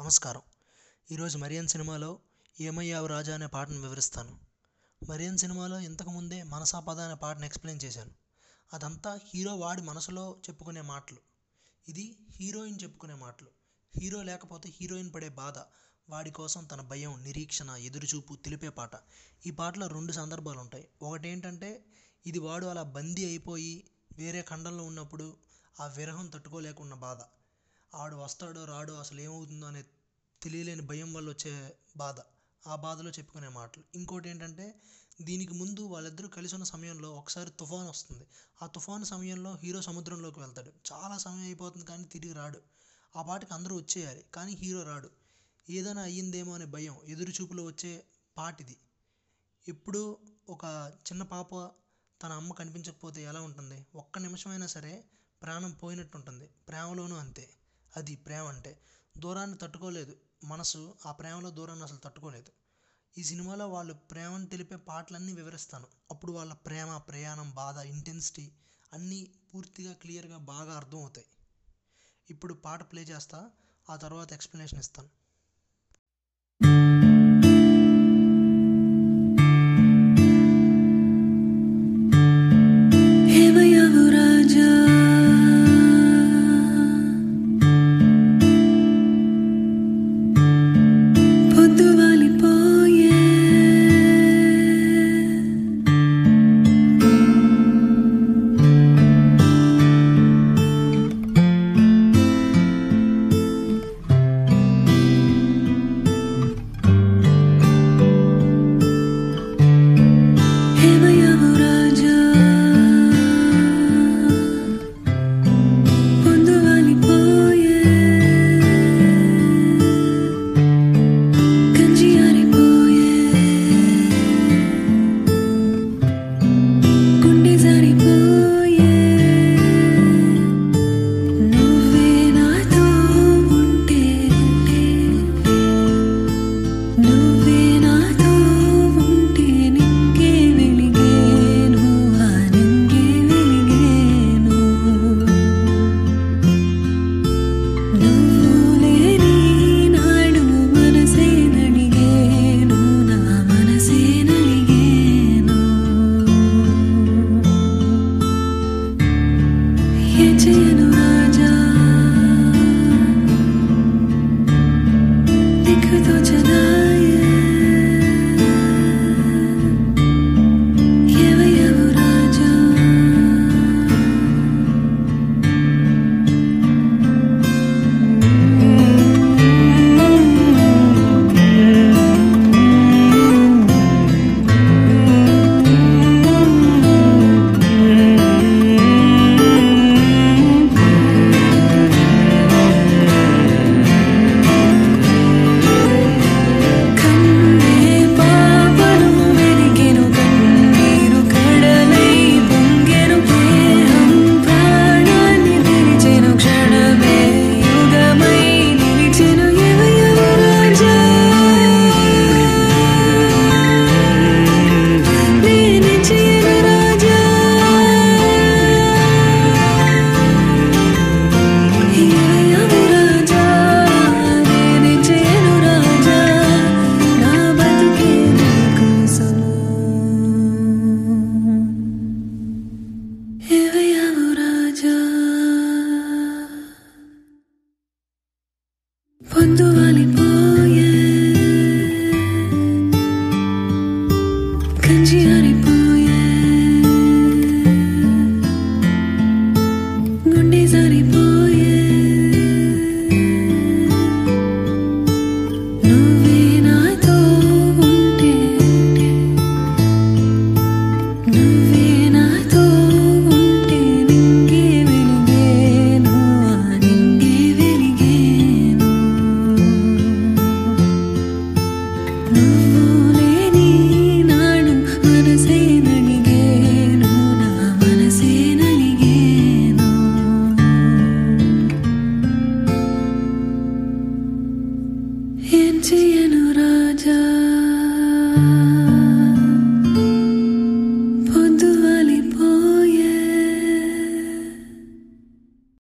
నమస్కారం. ఈరోజు మరియన్ సినిమాలో ఏమయ్యావు రాజా అనే పాటను వివరిస్తాను. మరియన్ సినిమాలో ఇంతకుముందే మనసాపద అనే పాటను ఎక్స్ప్లెయిన్ చేశాను. అదంతా హీరో వాడి మనసులో చెప్పుకునే మాటలు, ఇది హీరోయిన్ చెప్పుకునే మాటలు. హీరో లేకపోతే హీరోయిన్ పడే బాధ, వాడి కోసం తన భయం, నిరీక్షణ, ఎదురుచూపు తెలిపే పాట. ఈ పాటలో రెండు సందర్భాలు ఉంటాయి. ఒకటేంటంటే ఇది వాడు అలా బందీ అయిపోయి వేరే ఖండంలో ఉన్నప్పుడు ఆ విరహం తట్టుకోలేకున్న బాధ, ఆడు వస్తాడో రాడో అసలు ఏమవుతుందో అనే తెలియలేని భయం వల్ల వచ్చే బాధ, ఆ బాధలో చెప్పుకునే మాటలు. ఇంకోటి ఏంటంటే దీనికి ముందు వాళ్ళిద్దరూ కలిసి ఉన్న సమయంలో ఒకసారి తుఫాన్ వస్తుంది. ఆ తుఫాన్ సమయంలో హీరో సముద్రంలోకి వెళ్తాడు. చాలా సమయం అయిపోతుంది కానీ తిరిగి రాడు. ఆ పాటకి అందరూ వచ్చేయాలి కానీ హీరో రాడు. ఏదైనా అయ్యిందేమో అనే భయం, ఎదురుచూపులో వచ్చే పాటిది. ఎప్పుడూ ఒక చిన్న పాప తన అమ్మ కనిపించకపోతే ఎలా ఉంటుంది, ఒక్క నిమిషమైనా సరే ప్రాణం పోయినట్టు ఉంటుంది. ప్రేమలోనూ అంతే. అది ప్రేమ అంటే దూరాన్ని తట్టుకోలేదు మనసు, ఆ ప్రేమలో దూరాన్ని అసలు తట్టుకోలేదు. ఈ సినిమాలో వాళ్ళు ప్రేమను తెలిపే పాటలన్నీ వివరిస్తాను. అప్పుడు వాళ్ళ ప్రేమ, ప్రయాణం, బాధ, ఇంటెన్సిటీ అన్నీ పూర్తిగా క్లియర్గా బాగా అర్థం అవుతాయి. ఇప్పుడు పాట ప్లే చేస్తా, ఆ తర్వాత ఎక్స్ప్లెనేషన్ ఇస్తాను.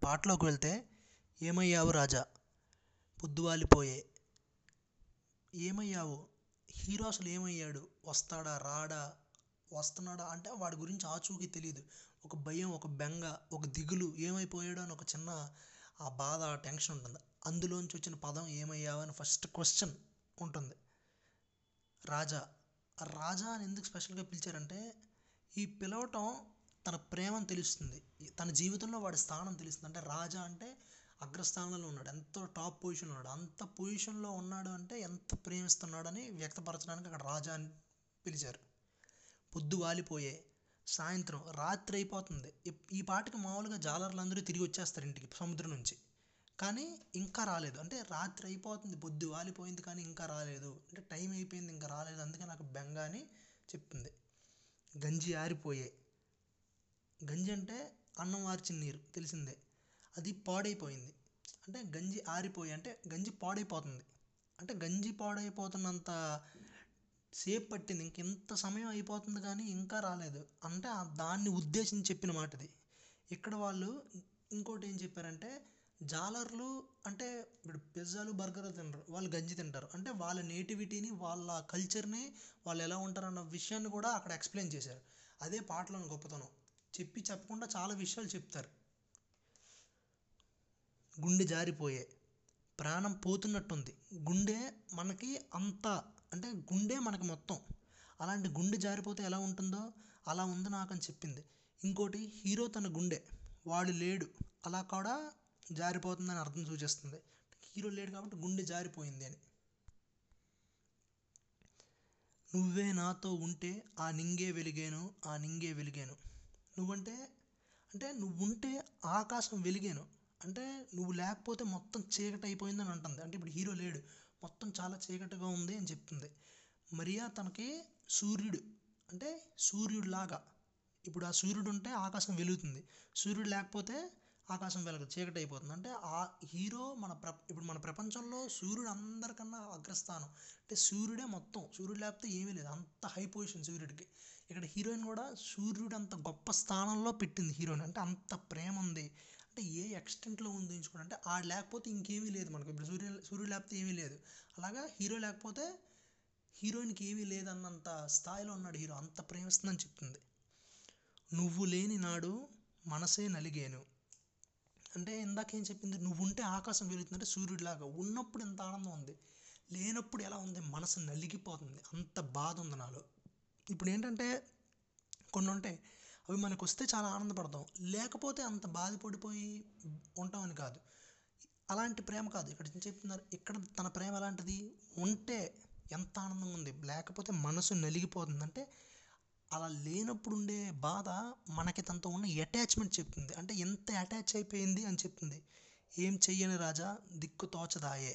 పాటలోకి వెళ్తే ఏమయ్యావు రాజా పొద్దువాలిపోయే. ఏమయ్యావో, హీరో అసలు ఏమయ్యాడు, వస్తాడా రాడా, వస్తున్నాడా అంటే వాడి గురించి ఆచూకీ తెలియదు. ఒక భయం, ఒక బెంగ, ఒక దిగులు, ఏమైపోయాడో అని ఒక చిన్న ఆ బాధ, ఆ టెన్షన్ ఉంటుంది. అందులోంచి వచ్చిన పదం ఏమయ్యావో అని ఫస్ట్ క్వశ్చన్ ఉంటుంది. రాజా, రాజా అని ఎందుకు స్పెషల్గా పిలిచారంటే, ఈ పిలవటం తన ప్రేమను తెలుస్తుంది, తన జీవితంలో వాడి స్థానం తెలుస్తుంది. అంటే రాజా అంటే అగ్రస్థానంలో ఉన్నాడు, ఎంతో టాప్ పొజిషన్లో ఉన్నాడు, అంత పొజిషన్లో ఉన్నాడు అంటే ఎంత ప్రేమిస్తున్నాడని వ్యక్తపరచడానికి అక్కడ రాజా అని పిలిచారు. పొద్దు వాలిపోయే, సాయంత్రం, రాత్రి అయిపోతుంది. ఈ పాటికి మామూలుగా జాలర్లు అందరూ తిరిగి వచ్చేస్తారు ఇంటికి సముద్రం నుంచి, కానీ ఇంకా రాలేదు. అంటే రాత్రి అయిపోతుంది, పొద్దు వాలిపోయింది, కానీ ఇంకా రాలేదు అంటే టైం అయిపోయింది, ఇంకా రాలేదు, అందుకే నాకు బెంగ అని చెప్తుంది. గంజి ఆరిపోయే, గంజి అంటే అన్నం ఆర్చిన నీరు తెలిసిందే, అది పాడైపోయింది. అంటే గంజి ఆరిపోయి అంటే గంజి పాడైపోతుంది. అంటే గంజి పాడైపోతున్నంత సేపు పట్టింది, ఇంకెంత సమయం అయిపోతుంది కానీ ఇంకా రాలేదు. అంటే దాన్ని ఉద్దేశించి చెప్పిన మాట ఇది. ఇక్కడ వాళ్ళు ఇంకోటి ఏం చెప్పారంటే, జాలర్లు అంటే ఇప్పుడు పిజ్జాలు బర్గర్లు తినరు, వాళ్ళు గంజి తింటారు. అంటే వాళ్ళ నేటివిటీని, వాళ్ళ కల్చర్ని, వాళ్ళు ఎలా ఉంటారన్న విషయాన్ని కూడా అక్కడ ఎక్స్ప్లెయిన్ చేశారు. అదే పాటలోని గొప్పతనం, చెప్పి చెప్పకుండా చాలా విషయాలు చెప్తారు. గుండె జారిపోయే, ప్రాణం పోతున్నట్టుంది. గుండె మనకి అంతా, అంటే గుండె మనకి మొత్తం, అలాంటి గుండె జారిపోతే ఎలా ఉంటుందో అలా ఉంది నాకని చెప్పింది. ఇంకోటి, హీరో తన గుండె, వాడు లేడు, అలా కూడా జారిపోతుందని అర్థం సూచిస్తుంది. హీరో లేడు కాబట్టి గుండె జారిపోయింది అని. నువ్వే నాతో ఉంటే ఆ నింగే వెలిగాను, ఆ నింగే వెలిగాను. నువ్వంటే అంటే నువ్వుంటే ఆకాశం వెలిగాను, అంటే నువ్వు లేకపోతే మొత్తం చీకటి అయిపోయిందని అంటుంది. అంటే ఇప్పుడు హీరో లేడు, మొత్తం చాలా చీకటిగా ఉంది అని చెప్తుంది. మరియా తనకి సూర్యుడు, అంటే సూర్యుడిలాగా, ఇప్పుడు ఆ సూర్యుడు ఉంటే ఆకాశం వెలుగుతుంది, సూర్యుడు లేకపోతే ఆకాశం వెలగదు, చీకటి అయిపోతుంది. అంటే ఆ హీరో ఇప్పుడు మన ప్రపంచంలో సూర్యుడు అందరికన్నా అగ్రస్థానం, అంటే సూర్యుడే మొత్తం, సూర్యుడు లేకపోతే ఏమీ లేదు, అంత హై పొజిషన్ సూర్యుడికి. ఇక్కడ హీరోయిన్ కూడా సూర్యుడు అంత గొప్ప స్థానంలో పెట్టింది హీరోయిన్, అంటే అంత ప్రేమ ఉంది, అంటే ఏ ఎక్స్టెంట్లో ఉంది ఎంచుకోండి. అంటే ఆడు లేకపోతే ఇంకేమీ లేదు మనకు, ఇప్పుడు సూర్యుడు లేకపోతే ఏమీ లేదు, అలాగా హీరో లేకపోతే హీరోయిన్కి ఏమీ లేదన్నంత స్థాయిలో ఉన్నాడు హీరో, అంత ప్రేమిస్తుందని చెప్తుంది. నువ్వు లేని నాడు మనసే నలిగాను, అంటే ఇందాక ఏం చెప్పింది, నువ్వు ఉంటే ఆకాశం వెలుగుతుందంటే సూర్యుడిలాగా, ఉన్నప్పుడు ఎంత ఆనందం ఉంది, లేనప్పుడు ఎలా ఉంది, మనసు నలిగిపోతుంది, అంత బాధ ఉంది నాలో. ఇప్పుడు ఏంటంటే కొన్ని ఉంటాయి, అవి మనకు వస్తే చాలా ఆనందపడతాం, లేకపోతే అంత బాధపడిపోయి ఉంటామని కాదు, అలాంటి ప్రేమ కాదు ఇక్కడ చెప్తున్నారు. ఇక్కడ తన ప్రేమ అలాంటిది, ఉంటే ఎంత ఆనందంగా ఉంది, లేకపోతే మనసు నలిగిపోతుంది. అంటే అలా లేనప్పుడు ఉండే బాధ మనకి తనతో ఉన్న అటాచ్మెంట్ చెప్తుంది, అంటే ఎంత అటాచ్ అయిపోయింది అని చెప్తుంది. ఏం చెయ్యని రాజా దిక్కు తోచదాయే,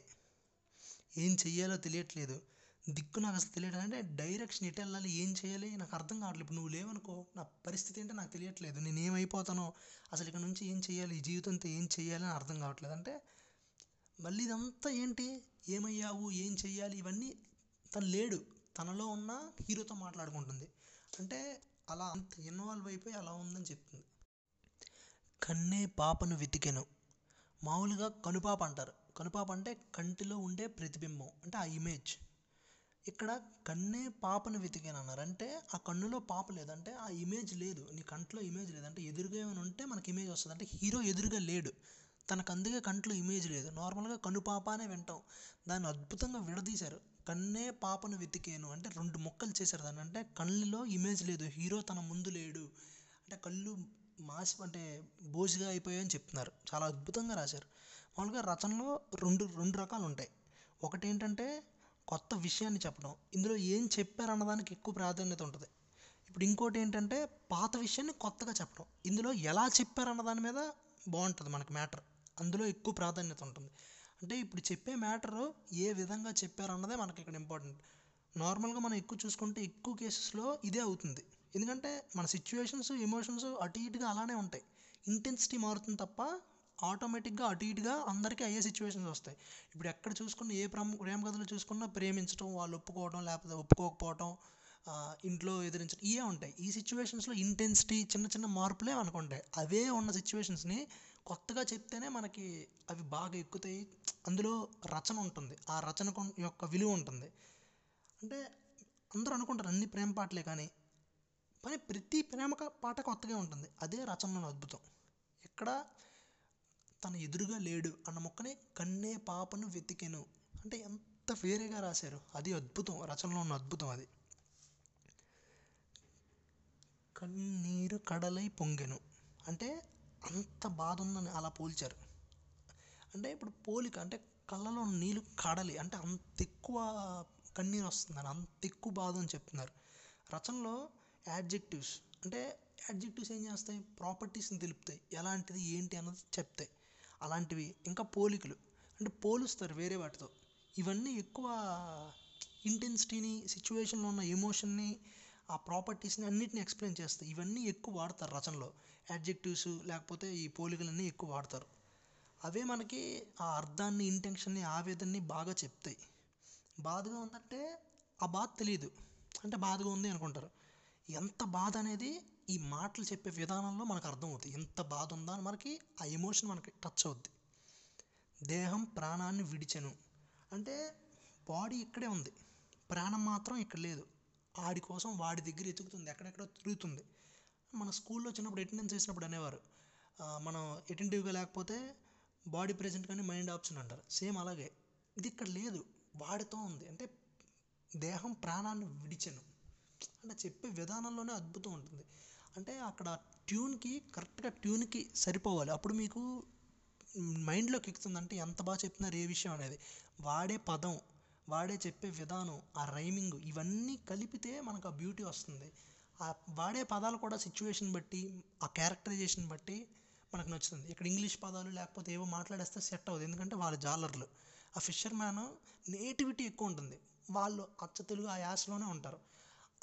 ఏం చెయ్యాలో తెలియట్లేదు, దిక్కు నాకు అసలు తెలియడం, అంటే డైరెక్షన్ ఎటు వెళ్ళాలి, ఏం చేయాలి నాకు అర్థం కావట్లేదు, ఇప్పుడు నువ్వు లేవనుకో నా పరిస్థితి ఏంటో నాకు తెలియట్లేదు, నేను ఏమైపోతానో అసలు, ఇక్కడ నుంచి ఏం చేయాలి, ఈ జీవితంతో ఏం చేయాలి అని అర్థం కావట్లేదు. అంటే మళ్ళీ ఇదంతా ఏంటి, ఏమయ్యావు, ఏం చెయ్యాలి, ఇవన్నీ తను లేడు, తనలో ఉన్న హీరోతో మాట్లాడుకుంటుంది. అంటే అలా అంత ఇన్వాల్వ్ అయిపోయి అలా ఉందని చెప్తుంది. కన్నే పాపను వెతికెను, మామూలుగా కనుపాప అంటారు, కనుపాప అంటే కంటిలో ఉండే ప్రతిబింబం, అంటే ఆ ఇమేజ్. ఇక్కడ కన్నే పాపను వెతికాను అన్నారు, అంటే ఆ కన్నులో పాప లేదంటే ఆ ఇమేజ్ లేదు, నీ కంట్లో ఇమేజ్ లేదంటే ఎదురుగా ఏమైనా ఉంటే మనకి ఇమేజ్ వస్తుంది. అంటే హీరో ఎదురుగా లేడు, తనకు అందుకే కంట్లో ఇమేజ్ లేదు. నార్మల్గా కనుపాప అనే వింటాం, దాన్ని అద్భుతంగా విడదీశారు. కన్నే పాపను వెతికాను అంటే రెండు మొక్కలు చేశారు దాన్ని, అంటే కళ్ళలో ఇమేజ్ లేదు, హీరో తన ముందు లేడు, అంటే కళ్ళు మాసి అంటే బోసిగా అయిపోయాయని చెప్తున్నారు. చాలా అద్భుతంగా రాశారు. మామూలుగా రచనలో రెండు రకాలు ఉంటాయి, ఒకటి ఏంటంటే కొత్త విషయాన్ని చెప్పడం, ఇందులో ఏం చెప్పారన్నదానికి ఎక్కువ ప్రాధాన్యత ఉంటుంది. ఇప్పుడు ఇంకోటి ఏంటంటే పాత విషయాన్ని కొత్తగా చెప్పడం, ఇందులో ఎలా చెప్పారన్న దాని మీద బాగుంటుంది మనకు మ్యాటర్, అందులో ఎక్కువ ప్రాధాన్యత ఉంటుంది. అంటే ఇప్పుడు చెప్పే మ్యాటరు ఏ విధంగా చెప్పారన్నదే మనకి ఇక్కడ ఇంపార్టెంట్. నార్మల్గా మనం ఎక్కువ చూసుకుంటే ఎక్కువ కేసెస్లో ఇదే అవుతుంది, ఎందుకంటే మన సిచ్యువేషన్స్, ఎమోషన్స్ అటు ఇటుగా అలానే ఉంటాయి, ఇంటెన్సిటీ మారుతుంది తప్ప ఆటోమేటిక్గా అటు ఇటుగా అందరికీ అయ్యే సిచ్యువేషన్స్ వస్తాయి. ఇప్పుడు ఎక్కడ చూసుకున్న ఏ ప్రేమ కథలు చూసుకున్నా ప్రేమించడం, వాళ్ళు ఒప్పుకోవడం, లేకపోతే ఒప్పుకోకపోవడం, ఇంట్లో ఎదిరించడం, ఇవే ఉంటాయి. ఈ సిచ్యువేషన్స్లో ఇంటెన్సిటీ చిన్న చిన్న మార్పులే అనుకుంటాయి. అవే ఉన్న సిచ్యువేషన్స్ని కొత్తగా చెప్తేనే మనకి అవి బాగా ఎక్కుతాయి, అందులో రచన ఉంటుంది, ఆ రచన యొక్క విలువ ఉంటుంది. అంటే అందరూ అనుకుంటారు అన్ని ప్రేమ పాటలే కానీ, కానీ ప్రతి ప్రేమ పాట కొత్తగా ఉంటుంది, అదే రచనలో అద్భుతం. ఇక్కడ తన ఎదురుగా లేడు అన్న మొక్కని కన్నే పాపను వెతికెను అంటే ఎంత వేరేగా రాశారు, అది అద్భుతం, రచనలో ఉన్న అద్భుతం అది. కన్నీరు కడలై పొంగెను అంటే అంత బాధ ఉందని అలా పోల్చారు. అంటే ఇప్పుడు పోలిక అంటే కళ్ళలో నీళ్ళు కడలి అంటే అంత ఎక్కువ కన్నీరు వస్తుందని, అంత ఎక్కువ బాధ అని చెప్తున్నారు. రచనలో యాడ్జెక్టివ్స్ అంటే యాడ్జెక్టివ్స్ ఏం చేస్తాయి, ప్రాపర్టీస్ని తెలుపుతాయి, ఎలాంటిది ఏంటి అన్నది చెప్తాయి, అలాంటివి. ఇంకా పోలికలు అంటే పోలుస్తారు వేరే వాటితో, ఇవన్నీ ఎక్కువ ఇంటెన్సిటీని, సిచ్యువేషన్లో ఉన్న ఎమోషన్ని, ఆ ప్రాపర్టీస్ని అన్నిటిని ఎక్స్ప్లెయిన్ చేస్తాయి. ఇవన్నీ ఎక్కువ వాడతారు రచనలో, యాడ్జెక్టివ్స్ లేకపోతే ఈ పోలికలన్నీ ఎక్కువ వాడతారు. అవే మనకి ఆ అర్థాన్ని, ఇంటెన్షన్ని, ఆవేదనని బాగా చెప్తాయి. బాధగా ఉందంటే ఆ బాధ తెలియదు, అంటే బాధగా ఉంది అనుకుంటారు, ఎంత బాధ అనేది ఈ మాటలు చెప్పే విధానంలో మనకు అర్థమవుతుంది, ఎంత బాధ ఉందా అని మనకి ఆ ఎమోషన్ మనకి టచ్ అవుద్ది. దేహం ప్రాణాన్ని విడిచెను అంటే బాడీ ఇక్కడే ఉంది, ప్రాణం మాత్రం ఇక్కడ లేదు, ఆడి కోసం వాడి దగ్గర ఎతుకుతుంది, ఎక్కడెక్కడో తిరుగుతుంది. మన స్కూల్లో చిన్నప్పుడు అటెండెన్స్ చేసినప్పుడు అనేవారు, మనం అటెంటివ్గా లేకపోతే బాడీ ప్రెజెంట్ కానీ మైండ్ ఆప్షన్ అంటారు, సేమ్ అలాగే ఇది ఇక్కడ లేదు, వాడితో ఉంది. అంటే దేహం ప్రాణాన్ని విడిచెను అంటే చెప్పే విధానంలోనే అద్భుతం ఉంటుంది. అంటే అక్కడ ట్యూన్కి కరెక్ట్గా ట్యూన్కి సరిపోవాలి, అప్పుడు మీకు మైండ్లోకి ఎక్కుతుంది. అంటే ఎంత బాగా చెప్తున్నారు ఏ విషయం అనేది, వాడే పదం, వాడే చెప్పే విధానం, ఆ రైమింగ్, ఇవన్నీ కలిపితే మనకు ఆ బ్యూటీ వస్తుంది. ఆ వాడే పదాలు కూడా సిచ్యువేషన్ బట్టి, ఆ క్యారెక్టరైజేషన్ బట్టి మనకు నచ్చుతుంది. ఇక్కడ ఇంగ్లీష్ పదాలు లేకపోతే ఏవో మాట్లాడేస్తే సెట్ అవ్వదు, ఎందుకంటే వాళ్ళ జాలర్లు. ఆ ఫిషర్ మ్యాన్ నేటివిటీ ఎక్కువ ఉంటుంది, వాళ్ళు అచ్చ తెలుగు ఆ యాసలోనే ఉంటారు,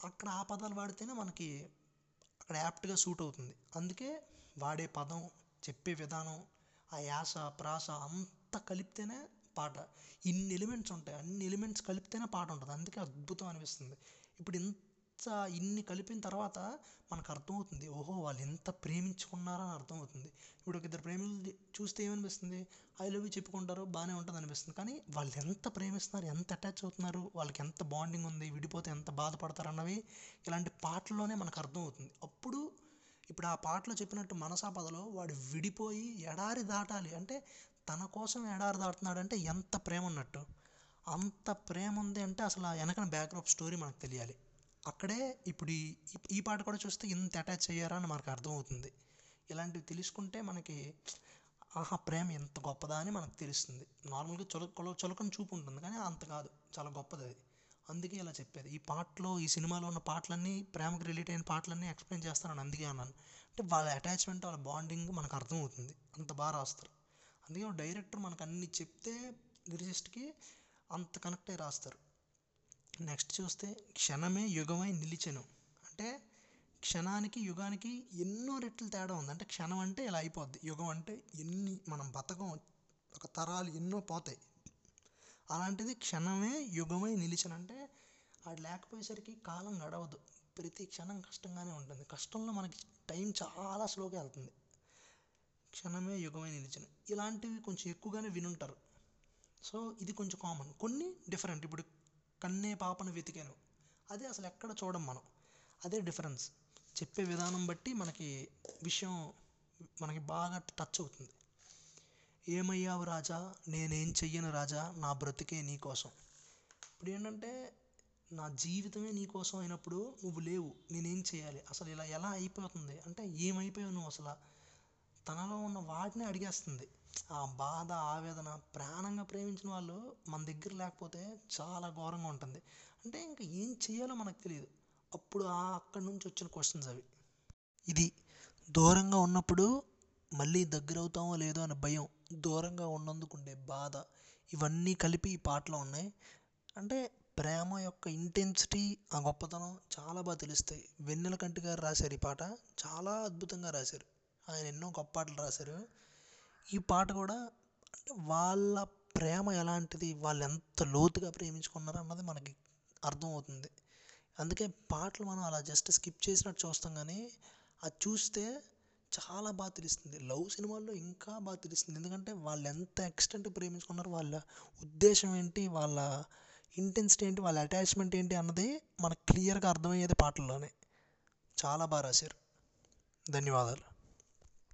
అక్కడ ఆ పదాలు వాడితేనే మనకి అక్కడ యాప్ట్గా సూట్ అవుతుంది. అందుకే వాడే పదం, చెప్పే విధానం, ఆ యాస, ప్రాస అంతా కలిపితేనే పాట. ఇన్ని ఎలిమెంట్స్ ఉంటాయి, అన్ని ఎలిమెంట్స్ కలిపితేనే పాట ఉంటుంది, అందుకే అద్భుతం అనిపిస్తుంది. ఇప్పుడు ఇంత ఇన్ని కలిపిన తర్వాత మనకు అర్థమవుతుంది, ఓహో వాళ్ళు ఎంత ప్రేమించుకున్నారని అర్థమవుతుంది. ఇప్పుడు ఒక ఇద్దరు ప్రేమికులు చూస్తే ఏమనిపిస్తుంది, ఐ లవ్ యూ చెప్పుకుంటారు, బాగానే ఉంటుంది అనిపిస్తుంది, కానీ వాళ్ళు ఎంత ప్రేమిస్తున్నారు, ఎంత అటాచ్ అవుతున్నారు, వాళ్ళకి ఎంత బాండింగ్ ఉంది, విడిపోతే ఎంత బాధపడతారు అన్నవి ఇలాంటి పాటల్లోనే మనకు అర్థమవుతుంది. అప్పుడు ఇప్పుడు ఆ పాటలో చెప్పినట్టు మనసాపదలో వాడు విడిపోయి ఎడారి దాటాలి అంటే తన కోసం ఎడారి దాటుతున్నాడు అంటే ఎంత ప్రేమ ఉన్నట్టు, అంత ప్రేమ ఉంది అంటే అసలు వెనకన బ్యాక్గ్రౌండ్ స్టోరీ మనకు తెలియాలి. అక్కడే ఇప్పుడు ఈ పాట కూడా చూస్తే ఇంత అటాచ్ అయ్యారా అని మనకు అర్థమవుతుంది. ఇలాంటివి తెలుసుకుంటే మనకి ఆహా ప్రేమ ఎంత గొప్పదా అని మనకు తెలుస్తుంది. నార్మల్గా చులకని చూపు ఉంటుంది కానీ అంత కాదు, చాలా గొప్పది అది, అందుకే ఇలా చెప్పేది. ఈ పాటలో, ఈ సినిమాలో ఉన్న పాటలన్నీ ప్రేమకు రిలేట్ అయిన పాటలన్నీ ఎక్స్ప్లెయిన్ చేస్తానని అందుకే అన్నాను. అంటే వాళ్ళ అటాచ్మెంట్, వాళ్ళ బాండింగ్ మనకు అర్థమవుతుంది, అంత బాగా రాస్తారు. అందుకే డైరెక్టర్ మనకు అన్ని చెప్తే లిరిసిస్ట్కి అంత కనెక్ట్ అయ్యి రాస్తారు. నెక్స్ట్ చూస్తే క్షణమే యుగమై నిలిచెను అంటే క్షణానికి యుగానికి ఎన్నో రెట్లు తేడా ఉంది. అంటే క్షణం అంటే ఇలా అయిపోద్ది, యుగం అంటే ఎన్ని మనం బతకం, ఒక తరాలు ఎన్నో పోతాయి, అలాంటిది క్షణమే యుగమై నిలిచెను అంటే అది లేకపోయేసరికి కాలం గడవదు, ప్రతి క్షణం కష్టంగానే ఉంటుంది, కష్టంలో మనకి టైం చాలా స్లోగా వెళ్తుంది. క్షణమే యుగమై నిలిచెను ఇలాంటివి కొంచెం ఎక్కువగానే వినుంటారు, సో ఇది కొంచెం కామన్. కొన్ని డిఫరెంట్, ఇప్పుడు కన్నే పాపను వెతికాను అదే అసలు ఎక్కడ చూడం మనం, అదే డిఫరెన్స్. చెప్పే విధానం బట్టి మనకి విషయం మనకి బాగా టచ్ అవుతుంది. ఏమయ్యావు రాజా, నేనేం చెయ్యను రాజా, నా బ్రతికే నీకోసం. ఇప్పుడు ఏంటంటే నా జీవితమే నీకోసం అయినప్పుడు నువ్వు లేవు, నేనేం చేయాలి, అసలు ఇలా ఎలా అయిపోతుంది అంటే ఏమైపోయావు నువ్వు అసలు, తనలో ఉన్న వాటిని అడిగేస్తుంది. ఆ బాధ, ఆవేదన, ప్రాణంగా ప్రేమించిన వాళ్ళు మన దగ్గర లేకపోతే చాలా ఘోరంగా ఉంటుంది. అంటే ఇంకా ఏం చేయాలో మనకు తెలియదు, అప్పుడు అక్కడి నుంచి వచ్చిన క్వశ్చన్స్ అవి. ఇది దూరంగా ఉన్నప్పుడు మళ్ళీ దగ్గర అవుతామో లేదో అనే భయం, దూరంగా ఉన్నందుకు ఉండే బాధ, ఇవన్నీ కలిపి ఈ పాటలో ఉన్నాయి. అంటే ప్రేమ యొక్క ఇంటెన్సిటీ, ఆ గొప్పతనం చాలా బాగా తెలుస్తాయి. వెన్నెల కంటి గారు రాశారు ఈ పాట, చాలా అద్భుతంగా రాశారు, ఆయన ఎన్నో గొప్ప పాటలు రాశారు. ఈ పాట కూడా అంటే వాళ్ళ ప్రేమ ఎలాంటిది, వాళ్ళు ఎంత లోతుగా ప్రేమించుకున్నారు అన్నది మనకి అర్థమవుతుంది. అందుకే పాటలు మనం అలా జస్ట్ స్కిప్ చేసినట్టు చూస్తాం, కానీ అది చూస్తే చాలా బాగా తెలుస్తుంది. లవ్ సినిమాల్లో ఇంకా బాగా తెలుస్తుంది, ఎందుకంటే వాళ్ళు ఎంత ఎక్స్టెంట్ ప్రేమించుకున్నారు, వాళ్ళ ఉద్దేశం ఏంటి, వాళ్ళ ఇంటెన్సిటీ ఏంటి, వాళ్ళ అటాచ్మెంట్ ఏంటి అన్నది మనకు క్లియర్గా అర్థమయ్యేది పాటల్లోనే. చాలా బాగా రాశారు. ధన్యవాదాలు.